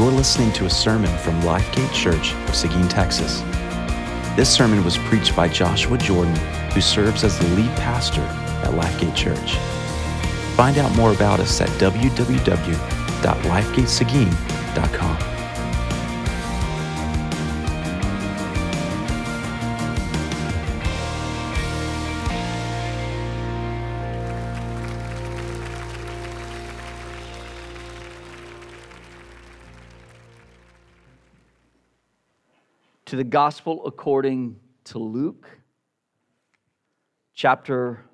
You're listening to a sermon from LifeGate Church of Seguin, Texas. This sermon was preached by Joshua Jordan, who serves as the lead pastor at LifeGate Church. Find out more about us at www.lifegateseguin.com. To the Gospel according to Luke, chapter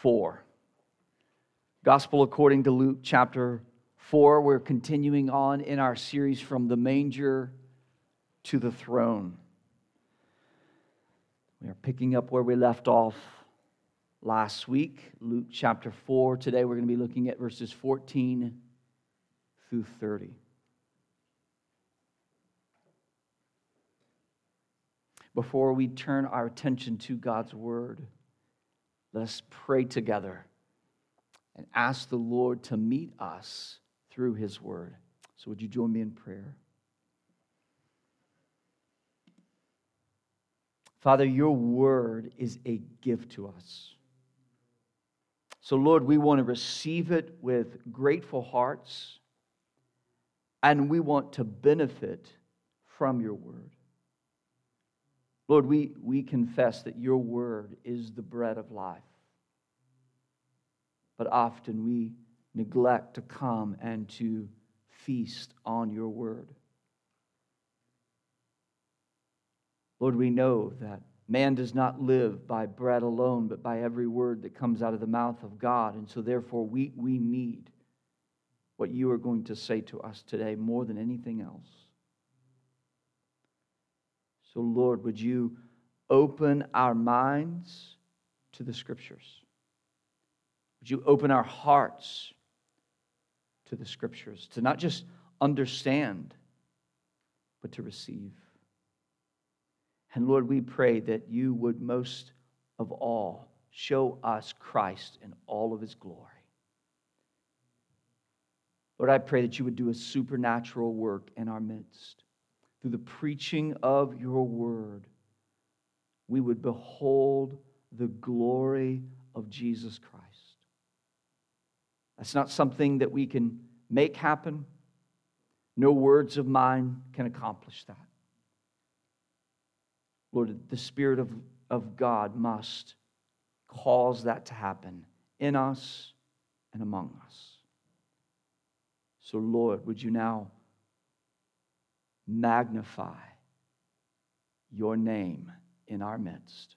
4. Gospel according to Luke, chapter 4. We're continuing on in our series from the manger to the throne. We are picking up where we left off last week, Luke chapter 4. Today we're going to be looking at verses 14 through 30. Before we turn our attention to God's Word, let us pray together and ask the Lord to meet us through His Word. So would you join me in prayer? Father, Your Word is a gift to us. So Lord, we want to receive it with grateful hearts, and we want to benefit from Your Word. Lord, we confess that Your Word is the bread of life. But often we neglect to come and to feast on Your Word. Lord, we know that man does not live by bread alone, but by every word that comes out of the mouth of God. And so therefore we need what You are going to say to us today more than anything else. So, Lord, would You open our minds to the Scriptures? Would You open our hearts to the Scriptures, to not just understand, but to receive? And, Lord, we pray that You would most of all show us Christ in all of His glory. Lord, I pray that You would do a supernatural work in our midst. Through the preaching of Your Word, we would behold the glory of Jesus Christ. That's not something that we can make happen. No words of mine can accomplish that. Lord, the Spirit of God must cause that to happen in us and among us. So, Lord, would You now magnify Your name in our midst.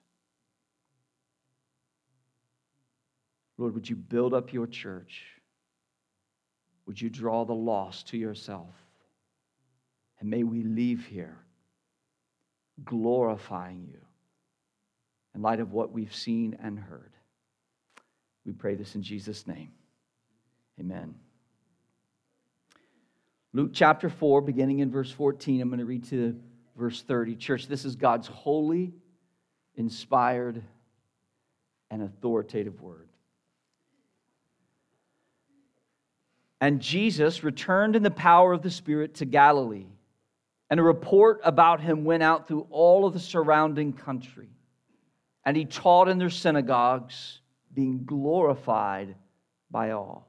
Lord, would You build up Your church? Would You draw the lost to Yourself? And may we leave here glorifying You in light of what we've seen and heard. We pray this in Jesus' name. Amen. Luke chapter 4, beginning in verse 14, I'm going to read to verse 30. Church, this is God's holy, inspired, and authoritative word. And Jesus returned in the power of the Spirit to Galilee, and a report about Him went out through all of the surrounding country. And He taught in their synagogues, being glorified by all.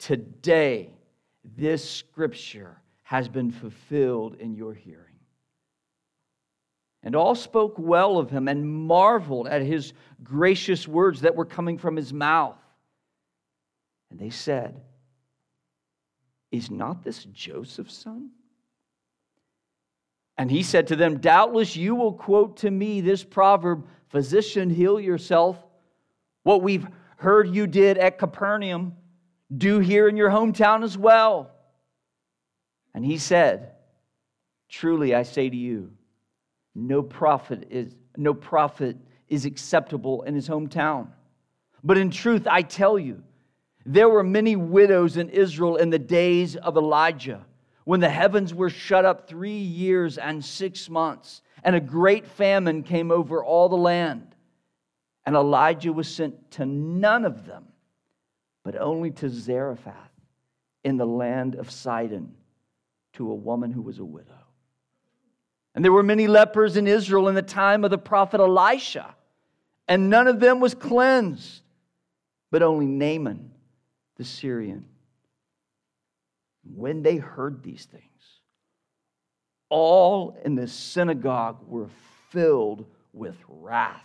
"Today, this Scripture has been fulfilled in your hearing. And all spoke well of him and marveled at his gracious words that were coming from his mouth. And they said, "Is not this Joseph's son?" And he said to them, "Doubtless you will quote to me this proverb, 'Physician, heal yourself. What we've heard you did at Capernaum, do here in your hometown as well.'" And he said, "Truly I say to you, no prophet is acceptable in his hometown. But in truth I tell you, there were many widows in Israel in the days of Elijah, when the heavens were shut up 3 years and 6 months, and a great famine came over all the land. And Elijah was sent to none of them, but only to Zarephath in the land of Sidon, to a woman who was a widow. And there were many lepers in Israel in the time of the prophet Elisha, and none of them was cleansed, but only Naaman the Syrian." When they heard these things, all in the synagogue were filled with wrath.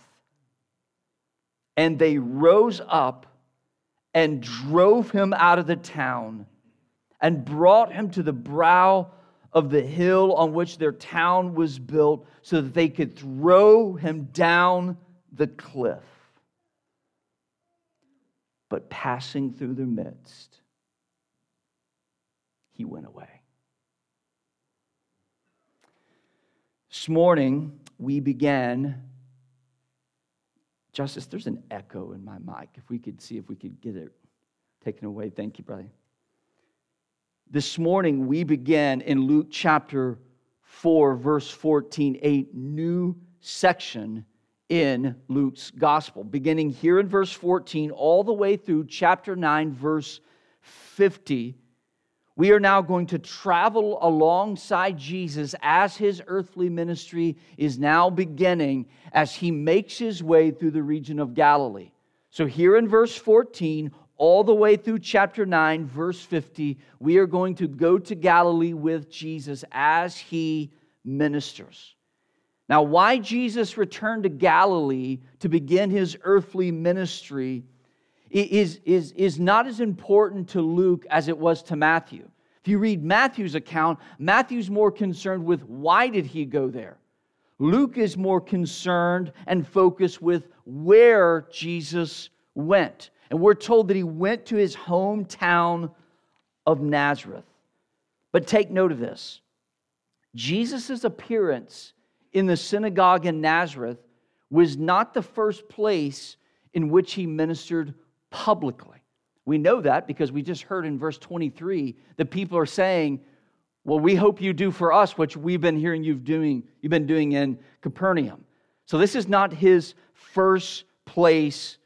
And they rose up and drove him out of the town and brought him to the brow of the hill on which their town was built, so that they could throw him down the cliff. But passing through their midst, he went away. This morning, we began... Justice, there's an echo in my mic. If we could see if we could get it taken away. Thank you, brother. This morning, we began in Luke chapter 4, verse 14, a new section in Luke's gospel, beginning here in verse 14 all the way through chapter 9, verse 50. We are now going to travel alongside Jesus as his earthly ministry is now beginning as he makes his way through the region of Galilee. So here in verse 14, all the way through chapter 9, verse 50, we are going to go to Galilee with Jesus as he ministers. Now, why Jesus returned to Galilee to begin his earthly ministry is not as important to Luke as it was to Matthew. If you read Matthew's account, Matthew's more concerned with why did he go there. Luke is more concerned and focused with where Jesus went. And we're told that he went to his hometown of Nazareth. But take note of this. Jesus' appearance in the synagogue in Nazareth was not the first place in which he ministered publicly. We know that because we just heard in verse 23, the people are saying, "Well, we hope you do for us what we've been hearing you've been doing in Capernaum." So this is not his first place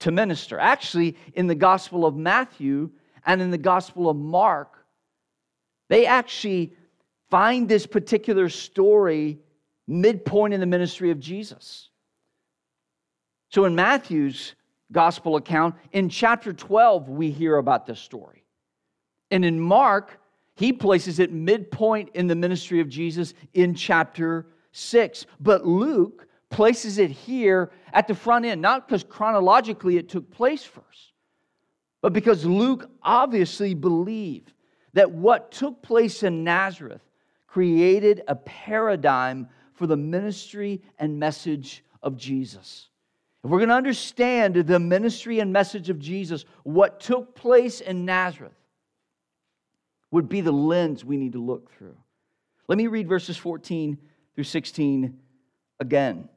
to minister. Actually, in the Gospel of Matthew and in the Gospel of Mark, they actually find this particular story midpoint in the ministry of Jesus. So in Matthew's gospel account, in chapter 12, we hear about this story. And in Mark, he places it midpoint in the ministry of Jesus in chapter 6. But Luke places it here at the front end, not because chronologically it took place first, but because Luke obviously believed that what took place in Nazareth created a paradigm for the ministry and message of Jesus. If we're going to understand the ministry and message of Jesus, what took place in Nazareth would be the lens we need to look through. Let me read verses 14 through 16 again.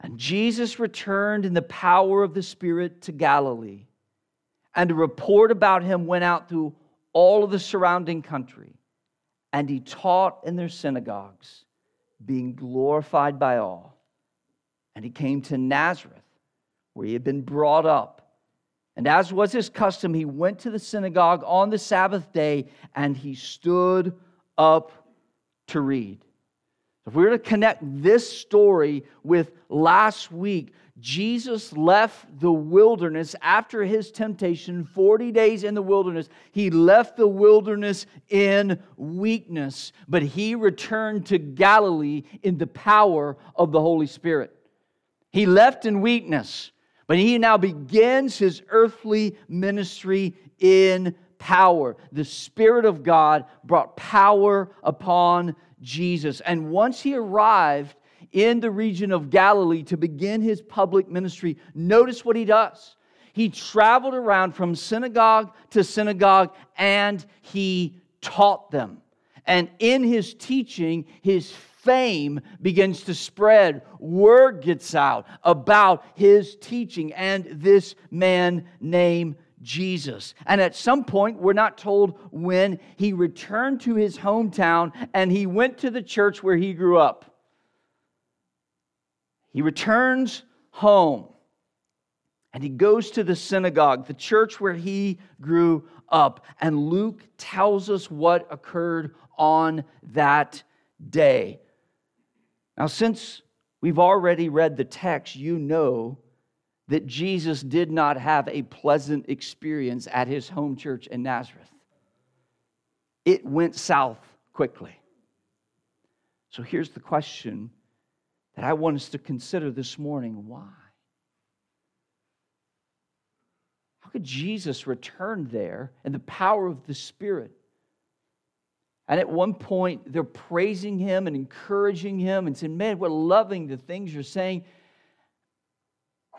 "And Jesus returned in the power of the Spirit to Galilee, and a report about him went out through all of the surrounding country, and he taught in their synagogues, being glorified by all. And he came to Nazareth, where he had been brought up. And as was his custom, he went to the synagogue on the Sabbath day, and he stood up to read." If we were to connect this story with last week, Jesus left the wilderness after his temptation, 40 days in the wilderness. He left the wilderness in weakness, but he returned to Galilee in the power of the Holy Spirit. He left in weakness, but he now begins his earthly ministry in power. The Spirit of God brought power upon Jesus. And once he arrived in the region of Galilee to begin his public ministry, notice what he does. He traveled around from synagogue to synagogue and he taught them. And in his teaching, his fame begins to spread. Word gets out about his teaching and this man named Jesus. And at some point, we're not told when, he returned to his hometown and he went to the church where he grew up. He returns home and he goes to the synagogue, the church where he grew up. And Luke tells us what occurred on that day. Now, since we've already read the text, you know that Jesus did not have a pleasant experience at his home church in Nazareth. It went south quickly. So here's the question that I want us to consider this morning. Why? How could Jesus return there in the power of the Spirit? And at one point, they're praising him and encouraging him and saying, man, we're loving the things you're saying.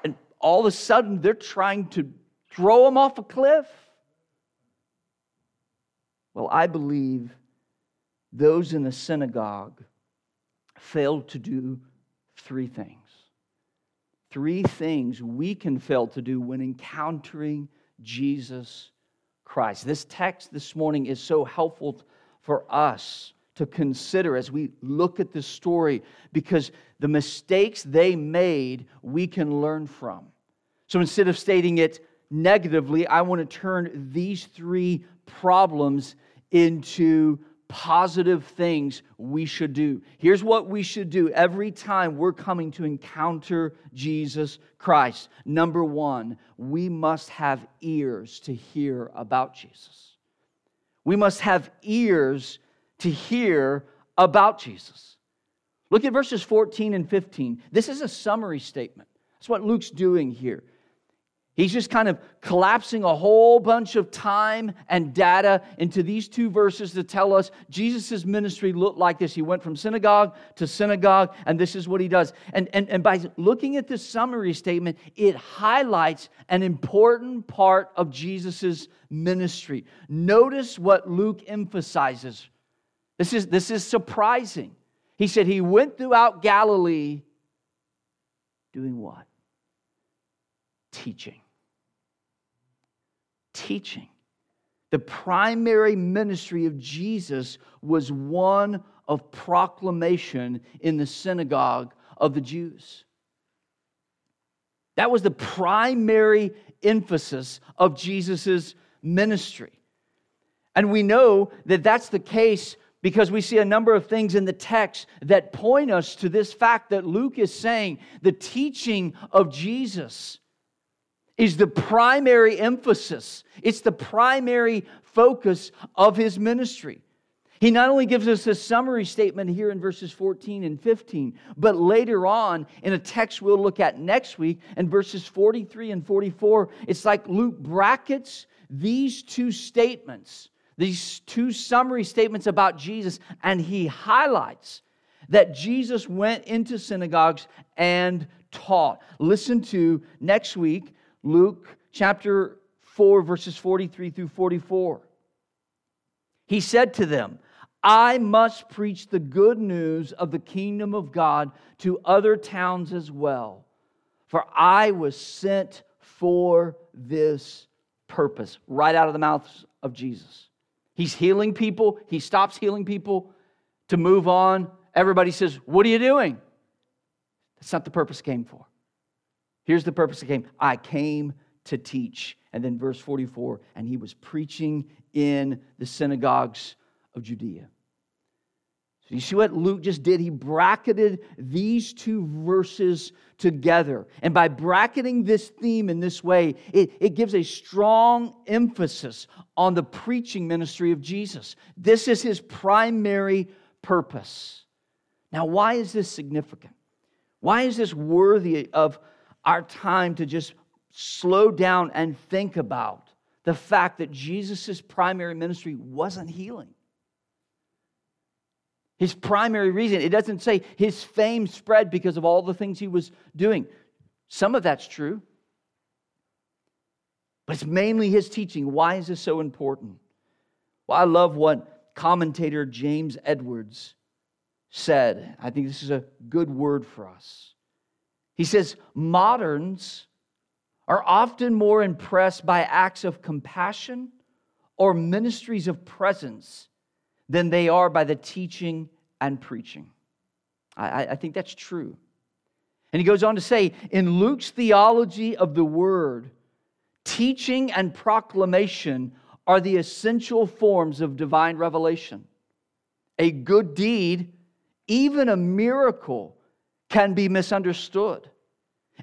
And all of a sudden, they're trying to throw him off a cliff. Well, I believe those in the synagogue failed to do three things. Three things we can fail to do when encountering Jesus Christ. This text this morning is so helpful for us to consider as we look at this story, because the mistakes they made, we can learn from. So instead of stating it negatively, I want to turn these three problems into positive things we should do. Here's what we should do every time we're coming to encounter Jesus Christ. Number one, we must have ears to hear about Jesus. We must have ears to hear about Jesus. Look at verses 14 and 15. This is a summary statement. That's what Luke's doing here. He's just kind of collapsing a whole bunch of time and data into these two verses to tell us Jesus' ministry looked like this. He went from synagogue to synagogue, and this is what he does. And by looking at this summary statement, it highlights an important part of Jesus' ministry. Notice what Luke emphasizes. This is surprising. He said he went throughout Galilee doing what? Teaching. The primary ministry of Jesus was one of proclamation in the synagogue of the Jews. That was the primary emphasis of Jesus' ministry. And we know that that's the case because we see a number of things in the text that point us to this fact that Luke is saying the teaching of Jesus is the primary emphasis. It's the primary focus of his ministry. He not only gives us a summary statement here in verses 14 and 15, but later on in a text we'll look at next week in verses 43 and 44, it's like Luke brackets these two statements, these two summary statements about Jesus, and he highlights that Jesus went into synagogues and taught. Listen to next week, Luke chapter 4, verses 43 through 44. He said to them, I must preach the good news of the kingdom of God to other towns as well, for I was sent for this purpose. Right out of the mouths of Jesus. He's healing people. He stops healing people to move on. Everybody says, what are you doing? That's not the purpose he came for. Here's the purpose he came. I came to teach. And then verse 44, and he was preaching in the synagogues of Judea. So you see what Luke just did? He bracketed these two verses together. And by bracketing this theme in this way, it gives a strong emphasis on the preaching ministry of Jesus. This is his primary purpose. Now, why is this significant? Why is this worthy of our time to just slow down and think about the fact that Jesus' primary ministry wasn't healing? His primary reason, it doesn't say his fame spread because of all the things he was doing. Some of that's true. But it's mainly his teaching. Why is this so important? Well, I love what commentator James Edwards said. I think this is a good word for us. He says, moderns are often more impressed by acts of compassion or ministries of presence than they are by the teaching and preaching. I think that's true. And he goes on to say, in Luke's theology of the word, teaching and proclamation are the essential forms of divine revelation. A good deed, even a miracle, can be misunderstood.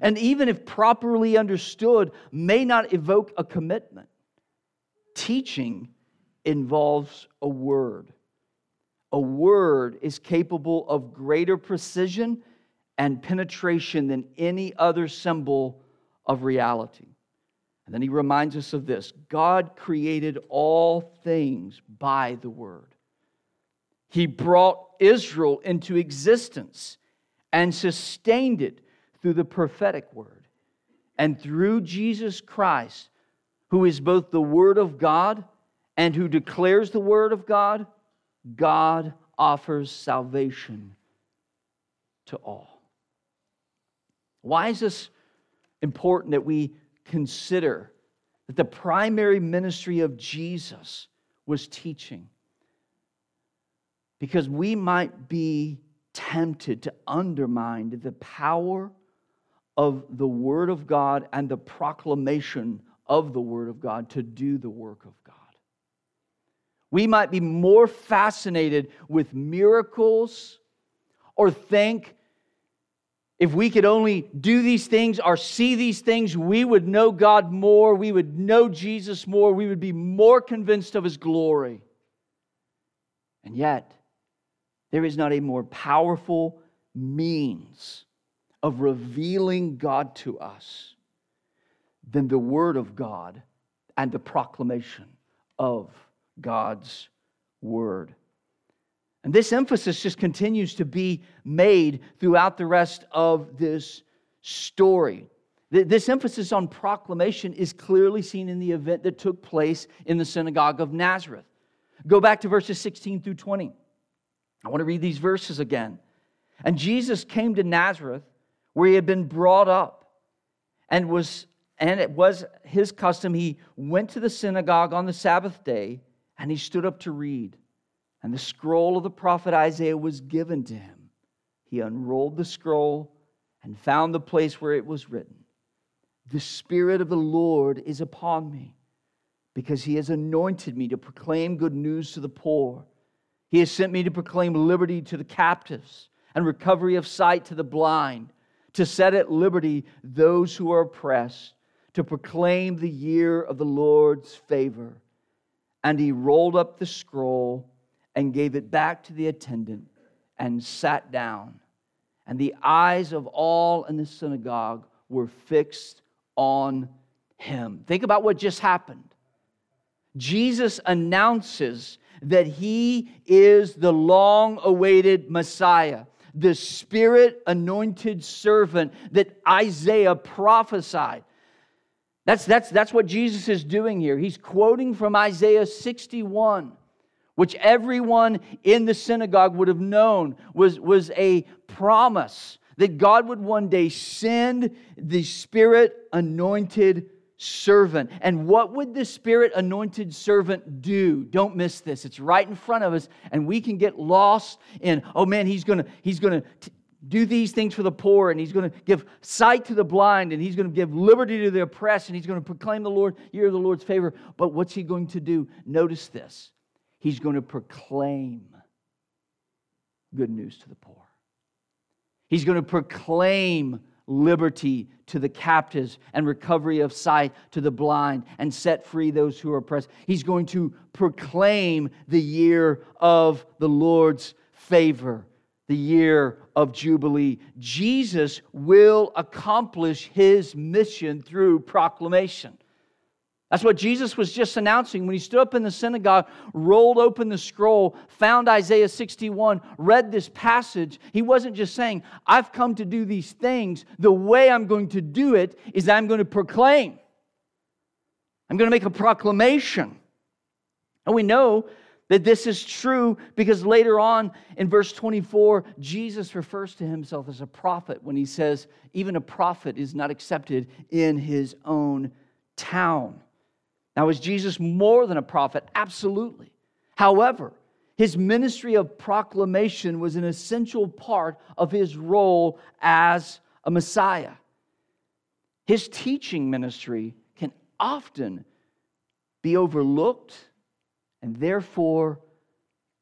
And even if properly understood, may not evoke a commitment. Teaching involves a word. A word is capable of greater precision and penetration than any other symbol of reality. And then he reminds us of this. God created all things by the word. He brought Israel into existence and sustained it through the prophetic word. And through Jesus Christ, who is both the Word of God and who declares the Word of God, God offers salvation to all. Why is this important that we consider that the primary ministry of Jesus was teaching? Because we might be tempted to undermine the power of the Word of God and the proclamation of the Word of God to do the work of God. We might be more fascinated with miracles or think if we could only do these things or see these things, we would know God more, we would know Jesus more, we would be more convinced of His glory. And yet, there is not a more powerful means of revealing God to us than the Word of God and the proclamation of God's Word. And this emphasis just continues to be made throughout the rest of this story. This emphasis on proclamation is clearly seen in the event that took place in the synagogue of Nazareth. Go back to verses 16 through 20. I want to read these verses again. And Jesus came to Nazareth, where he had been brought up, and it was his custom. He went to the synagogue on the Sabbath day, and he stood up to read. And the scroll of the prophet Isaiah was given to him. He unrolled the scroll and found the place where it was written, "The Spirit of the Lord is upon me, because he has anointed me to proclaim good news to the poor. He has sent me to proclaim liberty to the captives and recovery of sight to the blind, to set at liberty those who are oppressed, to proclaim the year of the Lord's favor." And he rolled up the scroll and gave it back to the attendant and sat down. And the eyes of all in the synagogue were fixed on him. Think about what just happened. Jesus announces that he is the long-awaited Messiah, the Spirit-anointed servant that Isaiah prophesied. That's what Jesus is doing here. He's quoting from Isaiah 61, which everyone in the synagogue would have known was a promise that God would one day send the Spirit-anointed servant. And what would the Spirit-anointed servant do? Don't miss this. It's right in front of us, and we can get lost in, oh man, he's going to do these things for the poor, and he's going to give sight to the blind, and he's going to give liberty to the oppressed, and he's going to proclaim the year of the Lord's favor. But what's he going to do? Notice this. He's going to proclaim good news to the poor. He's going to proclaim liberty to the captives and recovery of sight to the blind and set free those who are oppressed. He's going to proclaim the year of the Lord's favor, the year of Jubilee. Jesus will accomplish his mission through proclamation. That's what Jesus was just announcing when he stood up in the synagogue, rolled open the scroll, found Isaiah 61, read this passage. He wasn't just saying, I've come to do these things. The way I'm going to do it is I'm going to proclaim. I'm going to make a proclamation. And we know that this is true because later on in verse 24, Jesus refers to himself as a prophet when he says, even a prophet is not accepted in his own town. Now, is Jesus more than a prophet? Absolutely. However, his ministry of proclamation was an essential part of his role as a Messiah. His teaching ministry can often be overlooked and therefore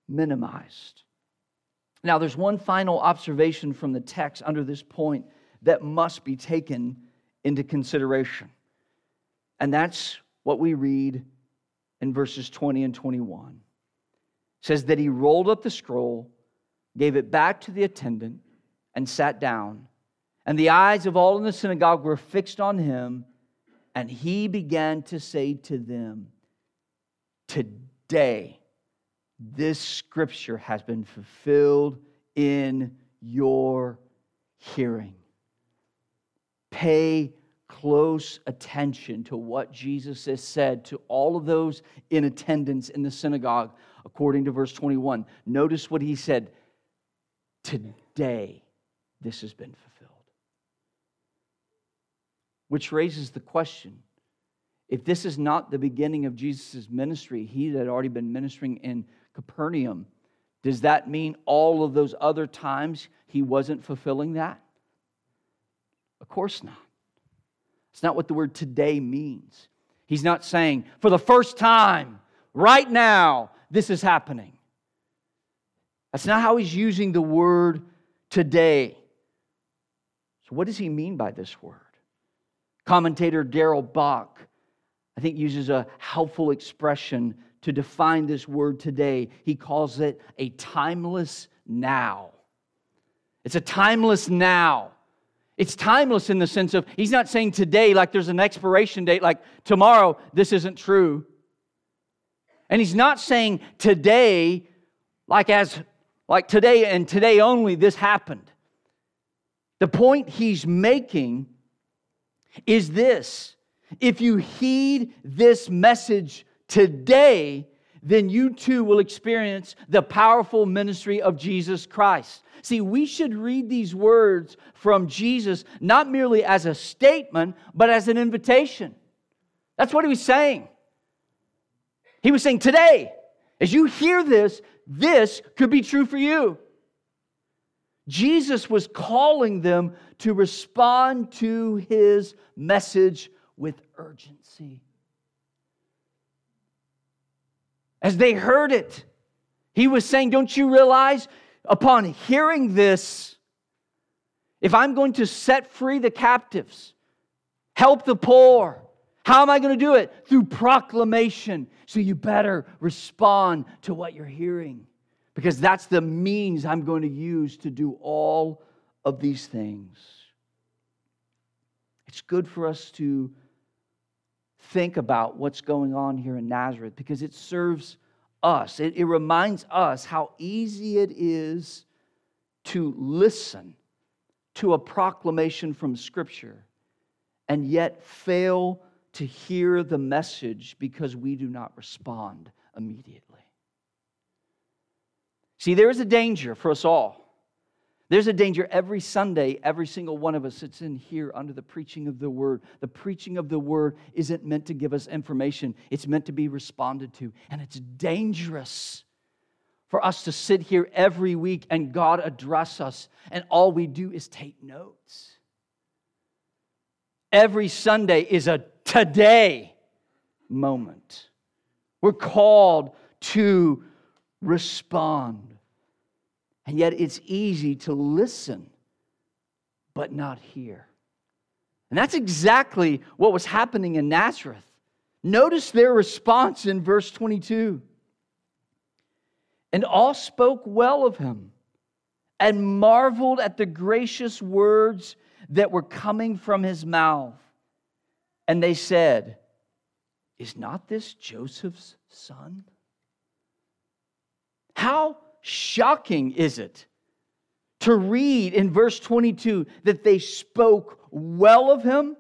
minimized. Now, there's one final observation from the text under this point that must be taken into consideration. And that's what we read in verses 20 and 21. It says that he rolled up the scroll, gave it back to the attendant, and sat down. And the eyes of all in the synagogue were fixed on him, and he began to say to them, today, this scripture has been fulfilled in your hearing. Pay close attention to what Jesus has said to all of those in attendance in the synagogue, according to verse 21. Notice what he said, today this has been fulfilled. Which raises the question, if this is not the beginning of Jesus' ministry, he had already been ministering in Capernaum, does that mean all of those other times he wasn't fulfilling that? Of course not. It's not what the word today means. He's not saying, for the first time, right now, this is happening. That's not how he's using the word today. So what does he mean by this word? Commentator Darrell Bach, I think, uses a helpful expression to define this word today. He calls it a timeless now. It's a timeless now. It's timeless in the sense of he's not saying today like there's an expiration date, like tomorrow this isn't true. And he's not saying today like today and today only this happened. The point he's making is this. If you heed this message today, then you too will experience the powerful ministry of Jesus Christ. See, we should read these words from Jesus not merely as a statement, but as an invitation. That's what he was saying. He was saying, today, as you hear this, this could be true for you. Jesus was calling them to respond to his message with urgency. As they heard it, he was saying, don't you realize, upon hearing this, if I'm going to set free the captives, help the poor, how am I going to do it? Through proclamation. So you better respond to what you're hearing, because that's the means I'm going to use to do all of these things. It's good for us to think about what's going on here in Nazareth, because it serves us. It reminds us how easy it is to listen to a proclamation from Scripture and yet fail to hear the message because we do not respond immediately. See, there is a danger for us all. There's a danger every Sunday, every single one of us sits in here under the preaching of the Word. The preaching of the Word isn't meant to give us information. It's meant to be responded to. And it's dangerous for us to sit here every week and God address us, and all we do is take notes. Every Sunday is a today moment. We're called to respond. And yet it's easy to listen, but not hear. And that's exactly what was happening in Nazareth. Notice their response in verse 22. And all spoke well of him and marveled at the gracious words that were coming from his mouth. And they said, "Is not this Joseph's son?" How shocking is it to read in verse 22 that they spoke well of him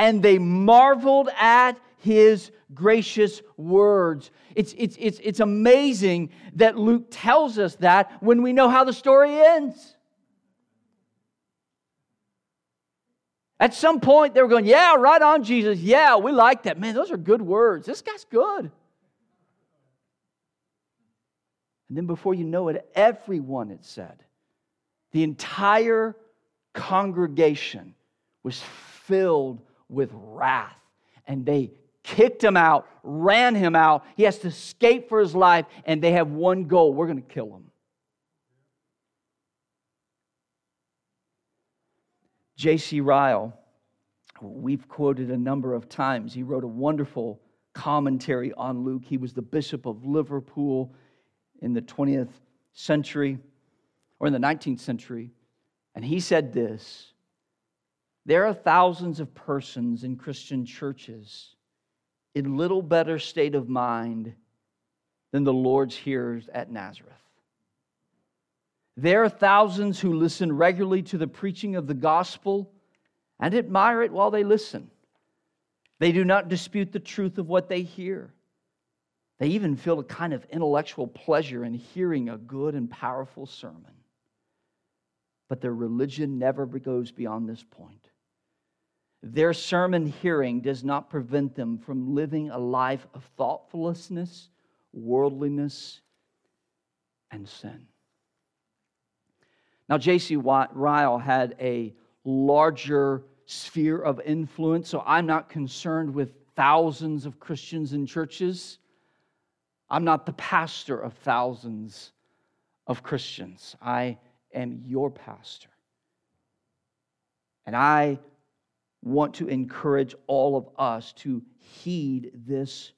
and they marveled at his gracious words. It's amazing that Luke tells us that when we know how the story ends. At some point they were going, "Yeah, right on, Jesus. Yeah, we like that. Man, those are good words. This guy's good." And then before you know it, everyone, it said, the entire congregation was filled with wrath. And they kicked him out, ran him out. He has to escape for his life. And they have one goal: we're going to kill him. J.C. Ryle, we've quoted a number of times. He wrote a wonderful commentary on Luke. He was the Bishop of Liverpool in the 20th century, or in the 19th century. And he said this: "There are thousands of persons in Christian churches in little better state of mind than the Lord's hearers at Nazareth. There are thousands who listen regularly to the preaching of the gospel and admire it while they listen. They do not dispute the truth of what they hear. They even feel a kind of intellectual pleasure in hearing a good and powerful sermon. But their religion never goes beyond this point. Their sermon hearing does not prevent them from living a life of thoughtlessness, worldliness, and sin." Now, J.C. Ryle had a larger sphere of influence, so I'm not concerned with thousands of Christians in churches. I'm not the pastor of thousands of Christians. I am your pastor. And I want to encourage all of us to heed this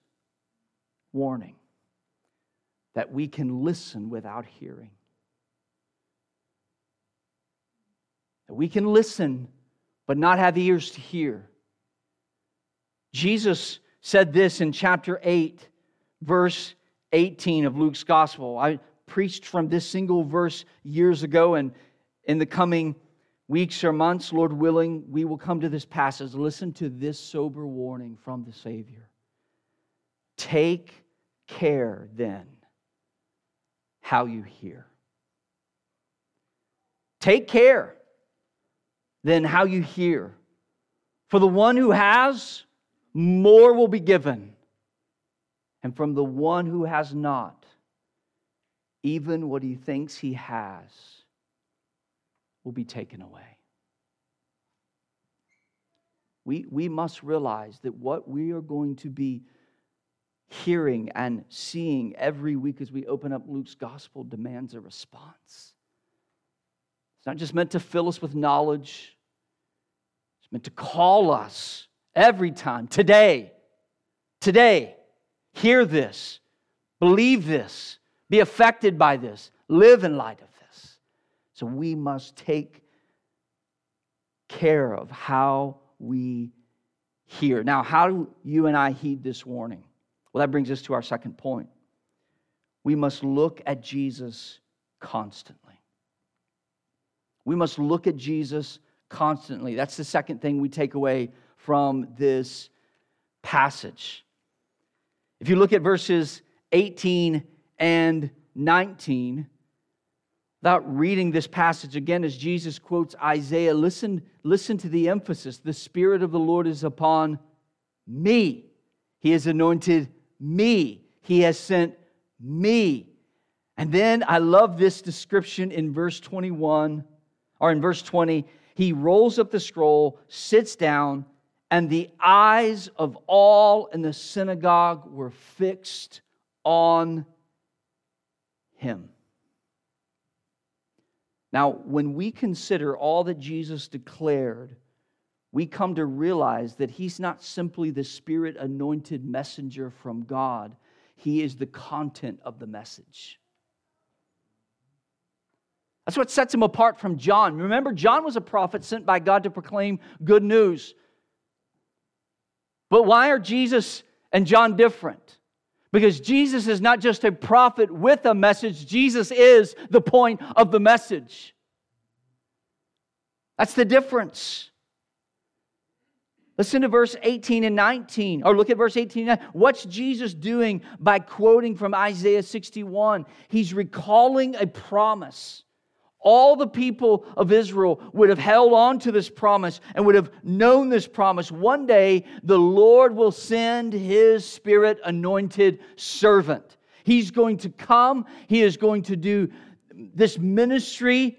warning that we can listen without hearing. That we can listen but not have ears to hear. Jesus said this in chapter 8, verse 18 of Luke's gospel. I preached from this single verse years ago, and in the coming weeks or months, Lord willing, we will come to this passage. Listen to this sober warning from the Savior. "Take care then how you hear." Take care then how you hear. "For the one who has, more will be given. And from the one who has not, even what he thinks he has will be taken away." We must realize that what we are going to be hearing and seeing every week as we open up Luke's gospel demands a response. It's not just meant to fill us with knowledge. It's meant to call us every time. Today, hear this, believe this, be affected by this, live in light of this. So we must take care of how we hear. Now, how do you and I heed this warning? Well, that brings us to our second point. We must look at Jesus constantly. We must look at Jesus constantly. That's the second thing we take away from this passage. If you look at verses 18 and 19, without reading this passage again, as Jesus quotes Isaiah, listen to the emphasis. "The Spirit of the Lord is upon me. He has anointed me. He has sent me." And then I love this description in verse 21, or in verse 20. "He rolls up the scroll, sits down, and the eyes of all in the synagogue were fixed on him." Now, when we consider all that Jesus declared, we come to realize that he's not simply the Spirit-anointed messenger from God. He is the content of the message. That's what sets him apart from John. Remember, John was a prophet sent by God to proclaim good news. But why are Jesus and John different? Because Jesus is not just a prophet with a message. Jesus is the point of the message. That's the difference. Listen to verse 18 and 19, or look at verse 18 and 19. What's Jesus doing by quoting from Isaiah 61? He's recalling a promise. All the people of Israel would have held on to this promise and would have known this promise. One day, the Lord will send His Spirit-anointed servant. He's going to come. He is going to do this ministry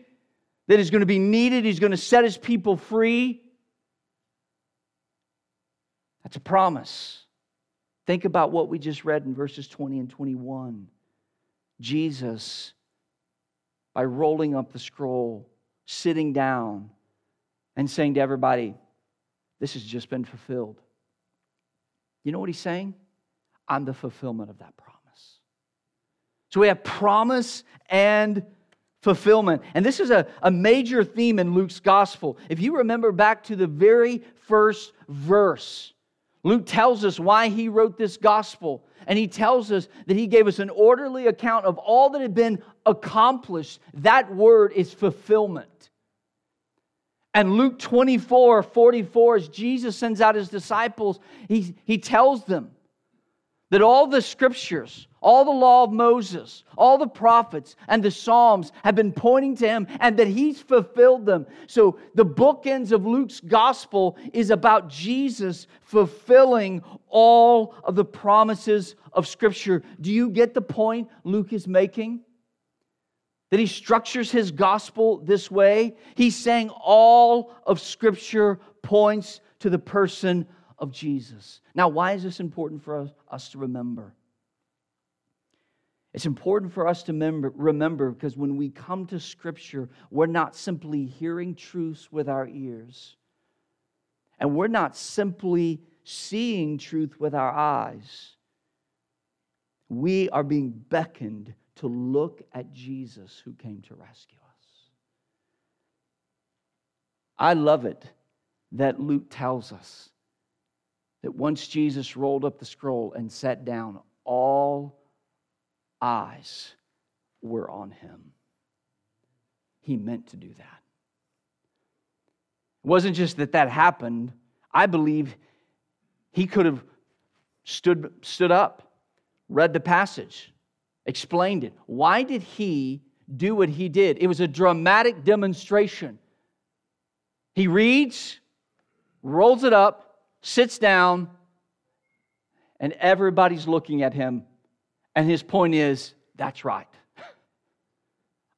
that is going to be needed. He's going to set His people free. That's a promise. Think about what we just read in verses 20 and 21. Jesus, by rolling up the scroll, sitting down, and saying to everybody, this has just been fulfilled. You know what he's saying? I'm the fulfillment of that promise. So we have promise and fulfillment. And this is a major theme in Luke's gospel. If you remember back to the very first verse, Luke tells us why he wrote this gospel, and he tells us that he gave us an orderly account of all that had been accomplished. That word is fulfillment. And Luke 24:44, as Jesus sends out his disciples, he tells them that all the scriptures, all the law of Moses, all the prophets, and the Psalms have been pointing to him, and that he's fulfilled them. So the bookends of Luke's gospel is about Jesus fulfilling all of the promises of Scripture. Do you get the point Luke is making? That he structures his gospel this way? He's saying all of Scripture points to the person of Jesus. Now, why is this important for us to remember? It's important for us to remember because when we come to Scripture, we're not simply hearing truths with our ears. And we're not simply seeing truth with our eyes. We are being beckoned to look at Jesus who came to rescue us. I love it that Luke tells us that once Jesus rolled up the scroll and sat down, all eyes were on him. He meant to do that. It wasn't just that happened. I believe he could have stood up, read the passage, explained it. Why did he do what he did? It was a dramatic demonstration. He reads, rolls it up, sits down, and everybody's looking at him. And his point is, that's right.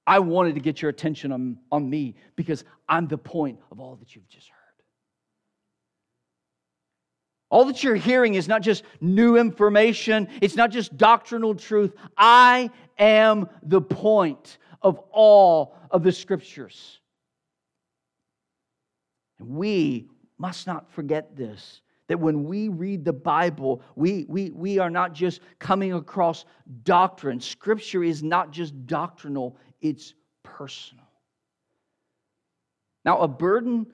I wanted to get your attention on me because I'm the point of all that you've just heard. All that you're hearing is not just new information. It's not just doctrinal truth. I am the point of all of the Scriptures. And we must not forget this. That when we read the Bible, we are not just coming across doctrine. Scripture is not just doctrinal, it's personal. Now, a burden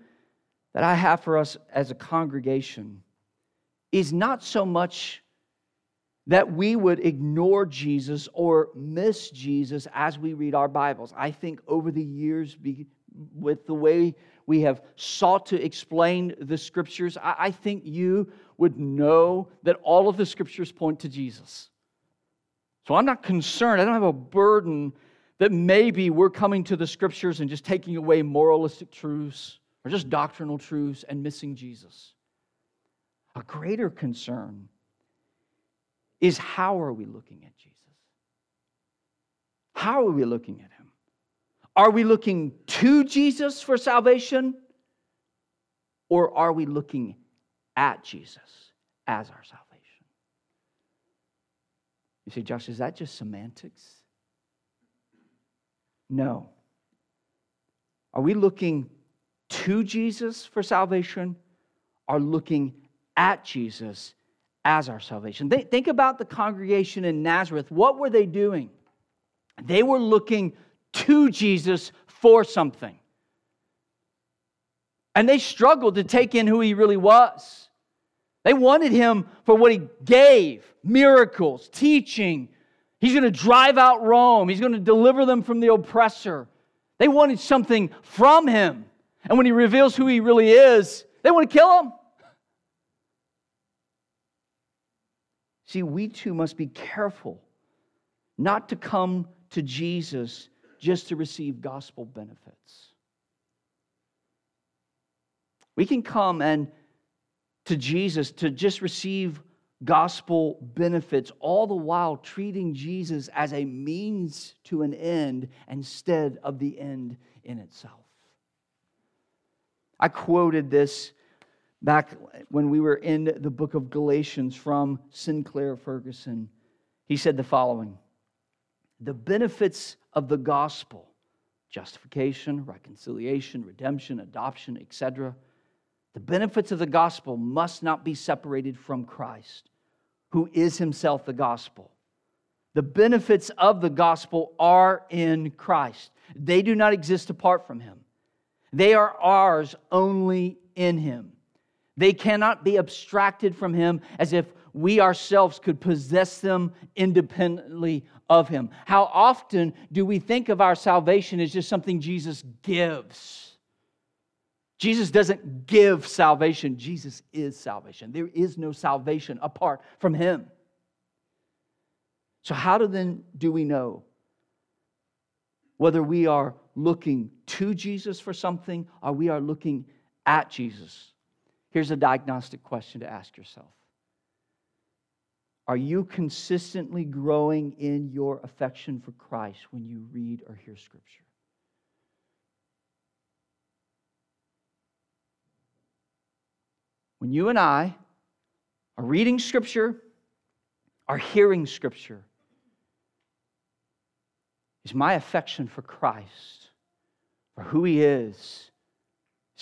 that I have for us as a congregation is not so much that we would ignore Jesus or miss Jesus as we read our Bibles. I think over the years, with the way we have sought to explain the Scriptures, I think you would know that all of the Scriptures point to Jesus. So I'm not concerned. I don't have a burden that maybe we're coming to the Scriptures and just taking away moralistic truths or just doctrinal truths and missing Jesus. A greater concern is how are we looking at Jesus? How are we looking at him? Are we looking to Jesus for salvation? Or are we looking at Jesus as our salvation? You say, Josh, is that just semantics? No. Are we looking to Jesus for salvation, or looking at Jesus as our salvation? Think about the congregation in Nazareth. What were they doing? They were looking to Jesus for something. And they struggled to take in who he really was. They wanted him for what he gave: miracles, teaching. He's going to drive out Rome. He's going to deliver them from the oppressor. They wanted something from him. And when he reveals who he really is, they want to kill him. See, we too must be careful not to come to Jesus just to receive gospel benefits. We can come and to Jesus to just receive gospel benefits, all the while treating Jesus as a means to an end instead of the end in itself. I quoted this back when we were in the book of Galatians from Sinclair Ferguson. He said the following: the benefits of the gospel, justification, reconciliation, redemption, adoption, etc., the benefits of the gospel must not be separated from Christ, who is himself the gospel. The benefits of the gospel are in Christ. They do not exist apart from him. They are ours only in him. They cannot be abstracted from him as if we ourselves could possess them independently of him. How often do we think of our salvation as just something Jesus gives? Jesus doesn't give salvation. Jesus is salvation. There is no salvation apart from him. So how then do we know whether we are looking to Jesus for something or we are looking at Jesus? Here's a diagnostic question to ask yourself. Are you consistently growing in your affection for Christ when you read or hear Scripture? When you and I are reading Scripture, are hearing Scripture, is my affection for Christ, for who he is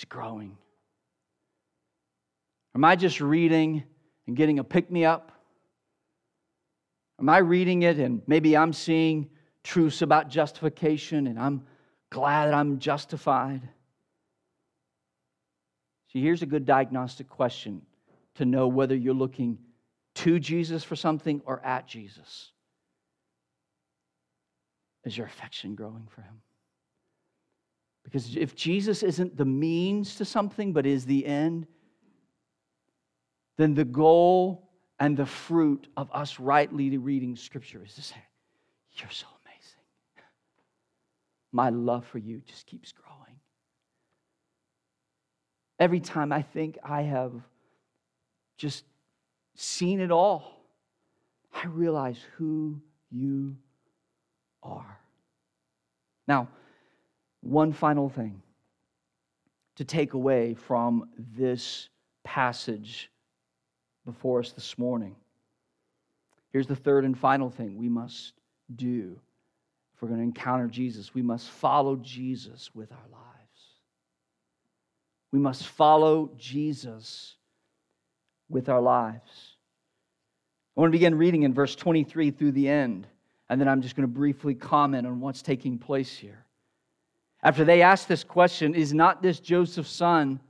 growing? Am I just reading and getting a pick-me-up? Am I reading it and maybe I'm seeing truths about justification and I'm glad that I'm justified? See, here's a good diagnostic question to know whether you're looking to Jesus for something or at Jesus. Is your affection growing for him? Because if Jesus isn't the means to something but is the end, then the goal and the fruit of us rightly reading Scripture is to say, "You're so amazing. My love for you just keeps growing. Every time I think I have just seen it all, I realize who you are." Now, one final thing to take away from this passage before us this morning. Here's the third and final thing we must do. If we're going to encounter Jesus, we must follow Jesus with our lives. We must follow Jesus with our lives. I want to begin reading in verse 23 through the end, and then I'm just going to briefly comment on what's taking place here. After they asked this question, "Is not this Joseph's son?"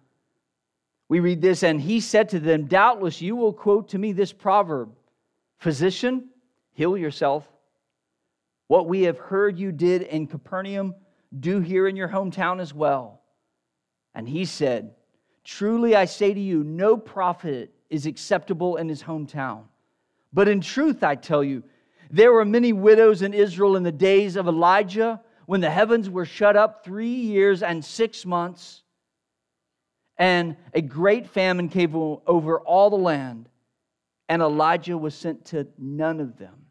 we read this, "And he said to them, 'Doubtless you will quote to me this proverb, Physician, heal yourself. What we have heard you did in Capernaum, do here in your hometown as well.' And he said, 'Truly I say to you, no prophet is acceptable in his hometown. But in truth I tell you, there were many widows in Israel in the days of Elijah, when the heavens were shut up 3 years and 6 months, and a great famine came over all the land, and Elijah was sent to none of them,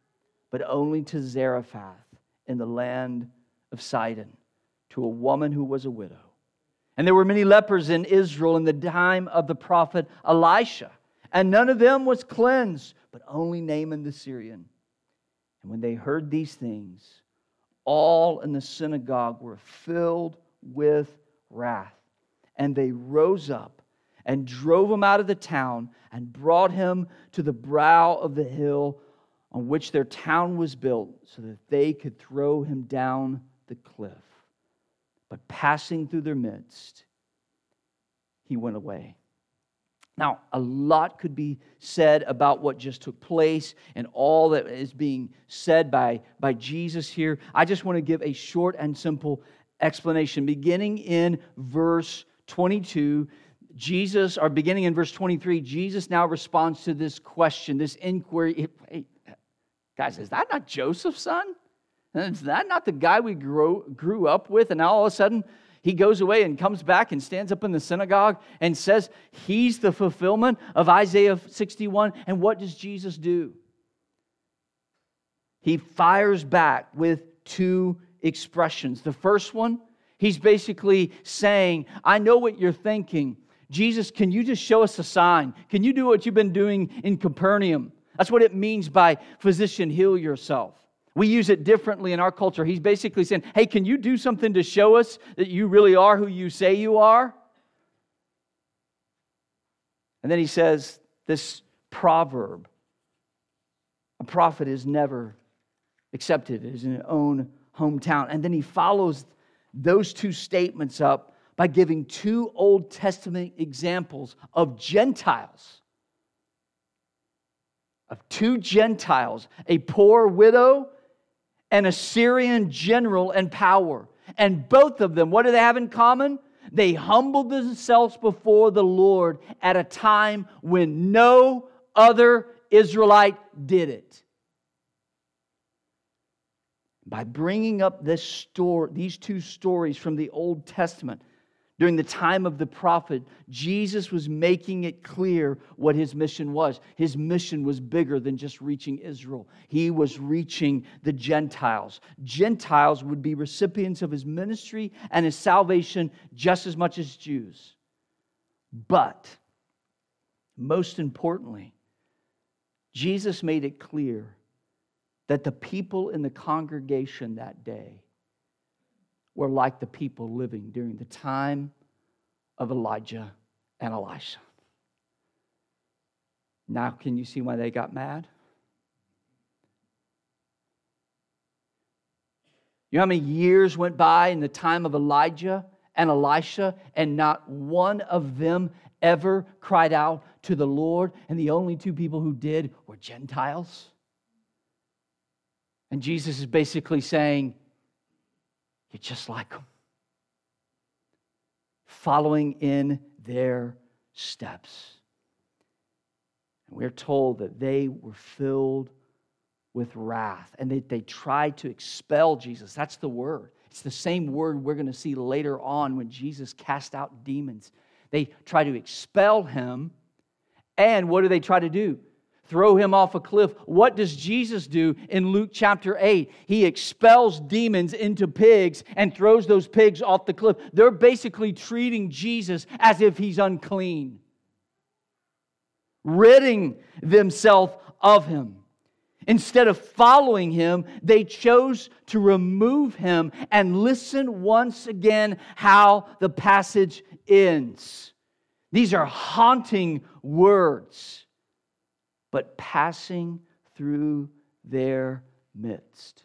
but only to Zarephath in the land of Sidon, to a woman who was a widow. And there were many lepers in Israel in the time of the prophet Elisha, and none of them was cleansed, but only Naaman the Syrian.' And when they heard these things, all in the synagogue were filled with wrath. And they rose up and drove him out of the town and brought him to the brow of the hill on which their town was built, so that they could throw him down the cliff. But passing through their midst, he went away. Now, a lot could be said about what just took place and all that is being said by Jesus here. I just want to give a short and simple explanation. Beginning in verse 23, Jesus now responds to this question, this inquiry. Hey, guys, is that not Joseph's son? Is that not the guy we grew up with? And now all of a sudden, he goes away and comes back and stands up in the synagogue and says he's the fulfillment of Isaiah 61. And what does Jesus do? He fires back with two expressions. The first one, he's basically saying, I know what you're thinking. Jesus, can you just show us a sign? Can you do what you've been doing in Capernaum? That's what it means by physician, heal yourself. We use it differently in our culture. He's basically saying, hey, can you do something to show us that you really are who you say you are? And then he says this proverb, a prophet is never accepted in his own hometown. And then he follows those two statements up by giving two Old Testament examples of Gentiles, of two Gentiles, a poor widow and a Syrian general in power. And both of them, what do they have in common? They humbled themselves before the Lord at a time when no other Israelite did it. By bringing up these two stories from the Old Testament during the time of the prophet, Jesus was making it clear what his mission was. His mission was bigger than just reaching Israel. He was reaching the Gentiles. Gentiles would be recipients of his ministry and his salvation just as much as Jews. But, most importantly, Jesus made it clear that the people in the congregation that day were like the people living during the time of Elijah and Elisha. Now, can you see why they got mad? You know how many years went by in the time of Elijah and Elisha, and not one of them ever cried out to the Lord, and the only two people who did were Gentiles? And Jesus is basically saying, you're just like them, following in their steps. And we're told that they were filled with wrath and that they tried to expel Jesus. That's the word. It's the same word we're going to see later on when Jesus cast out demons. They try to expel him, and what do they try to do? Throw him off a cliff. What does Jesus do in Luke chapter 8? He expels demons into pigs and throws those pigs off the cliff. They're basically treating Jesus as if he's unclean, ridding themselves of him. Instead of following him, they chose to remove him. And listen once again how the passage ends. These are haunting words. But passing through their midst,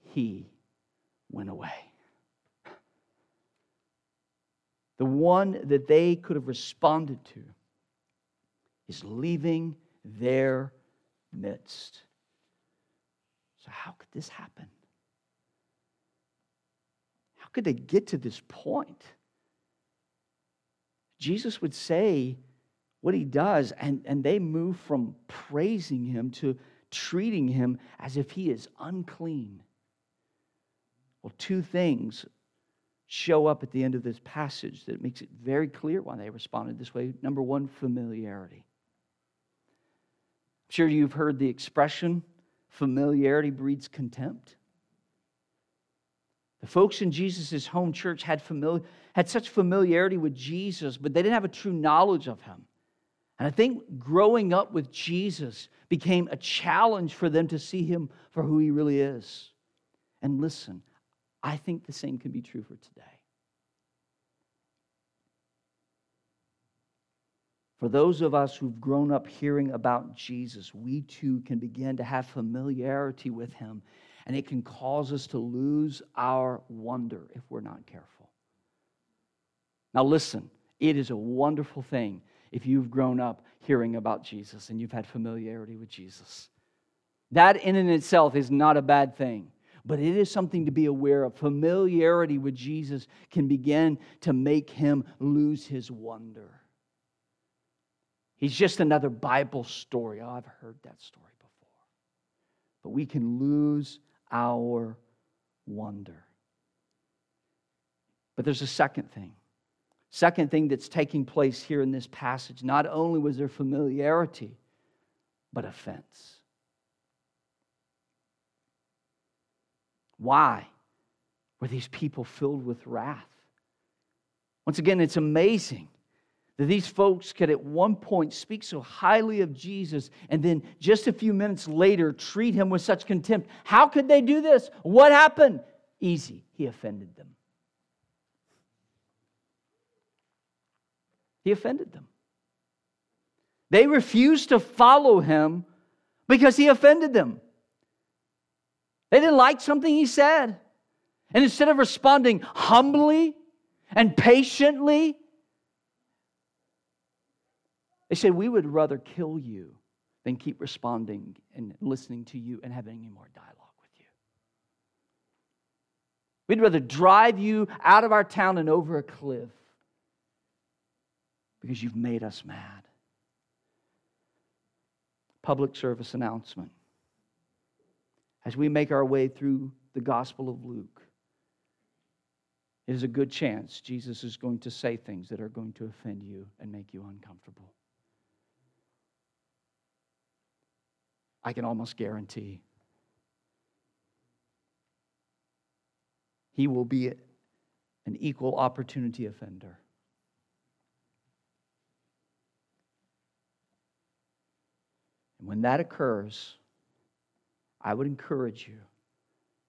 he went away. The one that they could have responded to is leaving their midst. So how could this happen? How could they get to this point? Jesus would say what he does, and they move from praising him to treating him as if he is unclean. Well, two things show up at the end of this passage that makes it very clear why they responded this way. Number one, familiarity. I'm sure you've heard the expression, familiarity breeds contempt. The folks in Jesus' home church had such familiarity with Jesus, but they didn't have a true knowledge of him. And I think growing up with Jesus became a challenge for them to see him for who he really is. And listen, I think the same can be true for today. For those of us who've grown up hearing about Jesus, we too can begin to have familiarity with him, and it can cause us to lose our wonder if we're not careful. Now listen, it is a wonderful thing if you've grown up hearing about Jesus and you've had familiarity with Jesus. That in and itself is not a bad thing, but it is something to be aware of. Familiarity with Jesus can begin to make him lose his wonder. He's just another Bible story. Oh, I've heard that story before. But we can lose our wonder. But there's a second thing. Second thing that's taking place here in this passage. Not only was there familiarity, but offense. Why were these people filled with wrath? Once again, it's amazing that these folks could at one point speak so highly of Jesus and then just a few minutes later treat him with such contempt. How could they do this? What happened? Easy. He offended them. He offended them. They refused to follow him because he offended them. They didn't like something he said. And instead of responding humbly and patiently, they said, we would rather kill you than keep responding and listening to you and having any more dialogue with you. We'd rather drive you out of our town and over a cliff because you've made us mad. Public service announcement. As we make our way through the Gospel of Luke, it is a good chance Jesus is going to say things that are going to offend you and make you uncomfortable. I can almost guarantee he will be an equal opportunity offender. And when that occurs, I would encourage you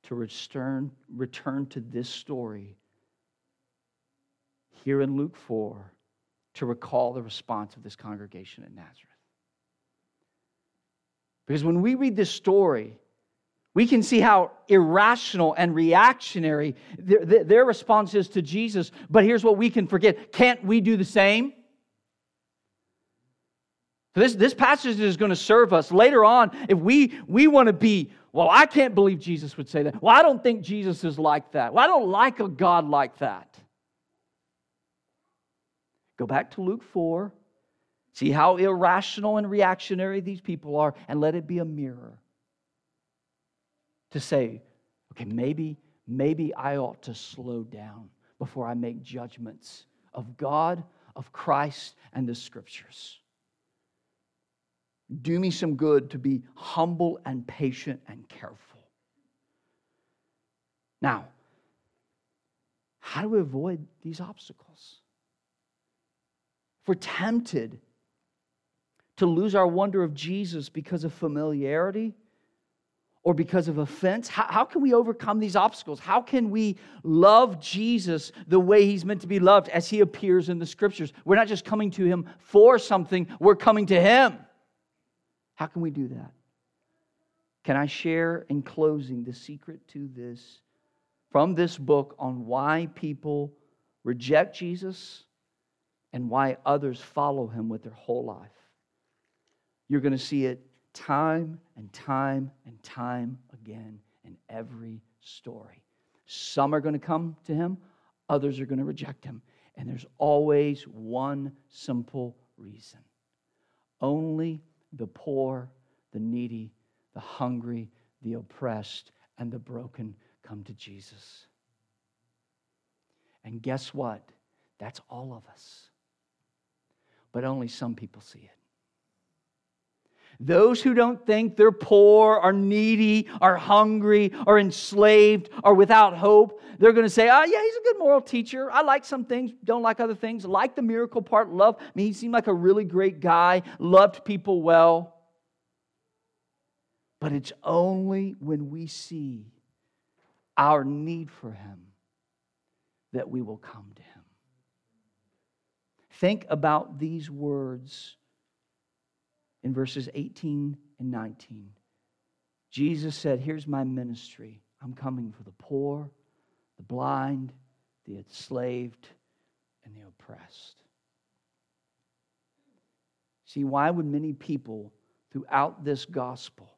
to return to this story here in Luke 4 to recall the response of this congregation at Nazareth. Because when we read this story, we can see how irrational and reactionary their response is to Jesus. But here's what we can forget. Can't we do the same? This passage is going to serve us. Later on, if we want to be, well, I can't believe Jesus would say that. Well, I don't think Jesus is like that. Well, I don't like a God like that. Go back to Luke 4. See how irrational and reactionary these people are, and let it be a mirror to say, okay, maybe I ought to slow down before I make judgments of God, of Christ, and the Scriptures. Do me some good to be humble and patient and careful. Now, how do we avoid these obstacles? If we're tempted to lose our wonder of Jesus because of familiarity or because of offense, how can we overcome these obstacles? How can we love Jesus the way he's meant to be loved as he appears in the Scriptures? We're not just coming to him for something, we're coming to him. How can we do that? Can I share in closing the secret to this from this book on why people reject Jesus and why others follow him with their whole life? You're going to see it time and time and time again in every story. Some are going to come to him, others are going to reject him. And there's always one simple reason. Only the poor, the needy, the hungry, the oppressed, and the broken come to Jesus. And guess what? That's all of us. But only some people see it. Those who don't think they're poor or needy or hungry or enslaved or without hope, they're going to say, oh yeah, he's a good moral teacher. I like some things, don't like other things. Like the miracle part, love. I mean, he seemed like a really great guy, loved people well. But it's only when we see our need for him, that we will come to him. Think about these words in verses 18 and 19. Jesus said, here's my ministry. I'm coming for the poor, the blind, the enslaved, and the oppressed. See, why would many people throughout this gospel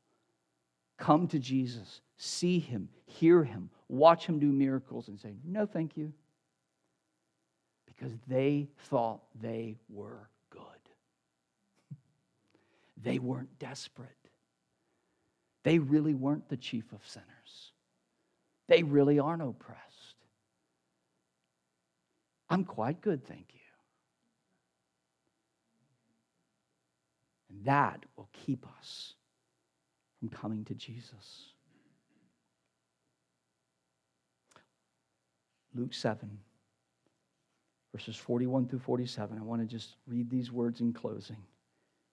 come to Jesus, see him, hear him, watch him do miracles, and say, no, thank you? Because they thought they were good. They weren't desperate. They really weren't the chief of sinners. They really aren't oppressed. I'm quite good, thank you. And that will keep us from coming to Jesus. Luke 7, verses 41 through 47. I want to just read these words in closing.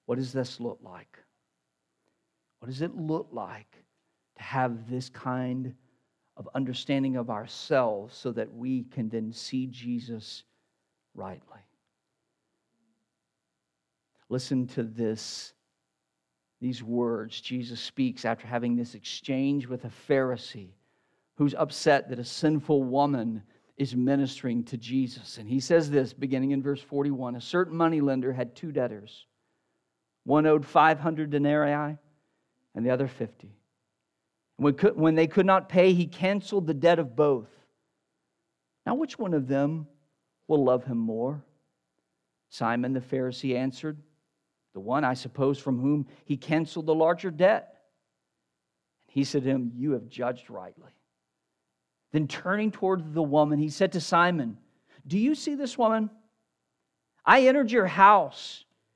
What does this look like? What does it look like to have this kind of understanding of ourselves so that we can then see Jesus rightly? Listen to these words Jesus speaks after having this exchange with a Pharisee who's upset that a sinful woman is ministering to Jesus. And he says this, beginning in verse 41, "A certain moneylender had two debtors. One owed 500 denarii and the other 50. When they could not pay, he canceled the debt of both. Now, which one of them will love him more?" Simon the Pharisee answered, "The one, I suppose, from whom he canceled the larger debt." And he said to him, "You have judged rightly." Then turning toward the woman, he said to Simon, "Do you see this woman? I entered your house,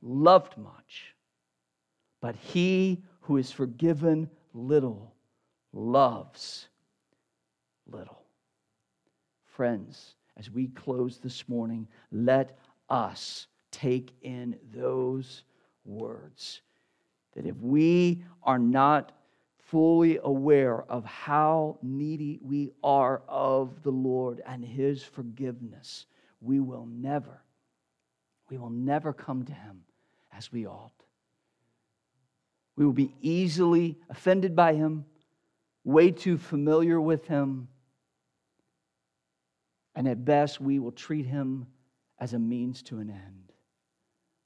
loved much. But he who is forgiven little loves little." Friends, as we close this morning, let us take in those words, that if we are not fully aware of how needy we are of the Lord and his forgiveness, we will never come to him as we ought. We will be easily offended by him, way too familiar with him, and at best we will treat him as a means to an end.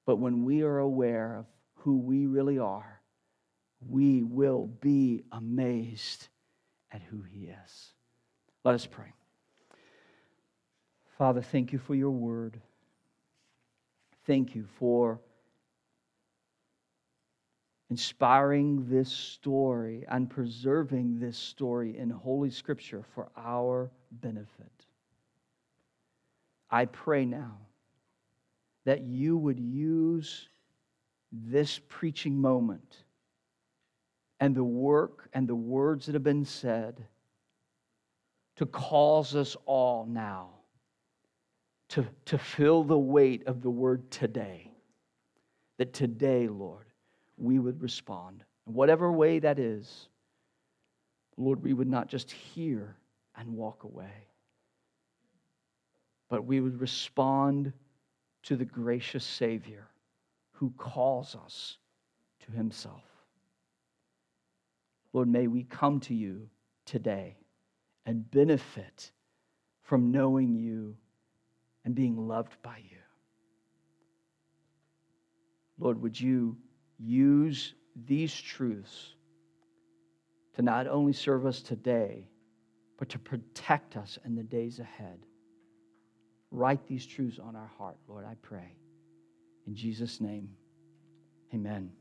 But when we are aware of who we really are, we will be amazed at who he is. Let us pray. Father, thank you for your word. Thank you for inspiring this story and preserving this story in Holy Scripture for our benefit. I pray now that you would use this preaching moment and the work and the words that have been said to cause us all now to feel the weight of the word today. That today, Lord, we would respond. In whatever way that is, Lord, we would not just hear and walk away, but we would respond to the gracious Savior who calls us to himself. Lord, may we come to you today and benefit from knowing you and being loved by you. Lord, would you use these truths to not only serve us today, but to protect us in the days ahead. Write these truths on our heart, Lord, I pray. In Jesus' name, amen.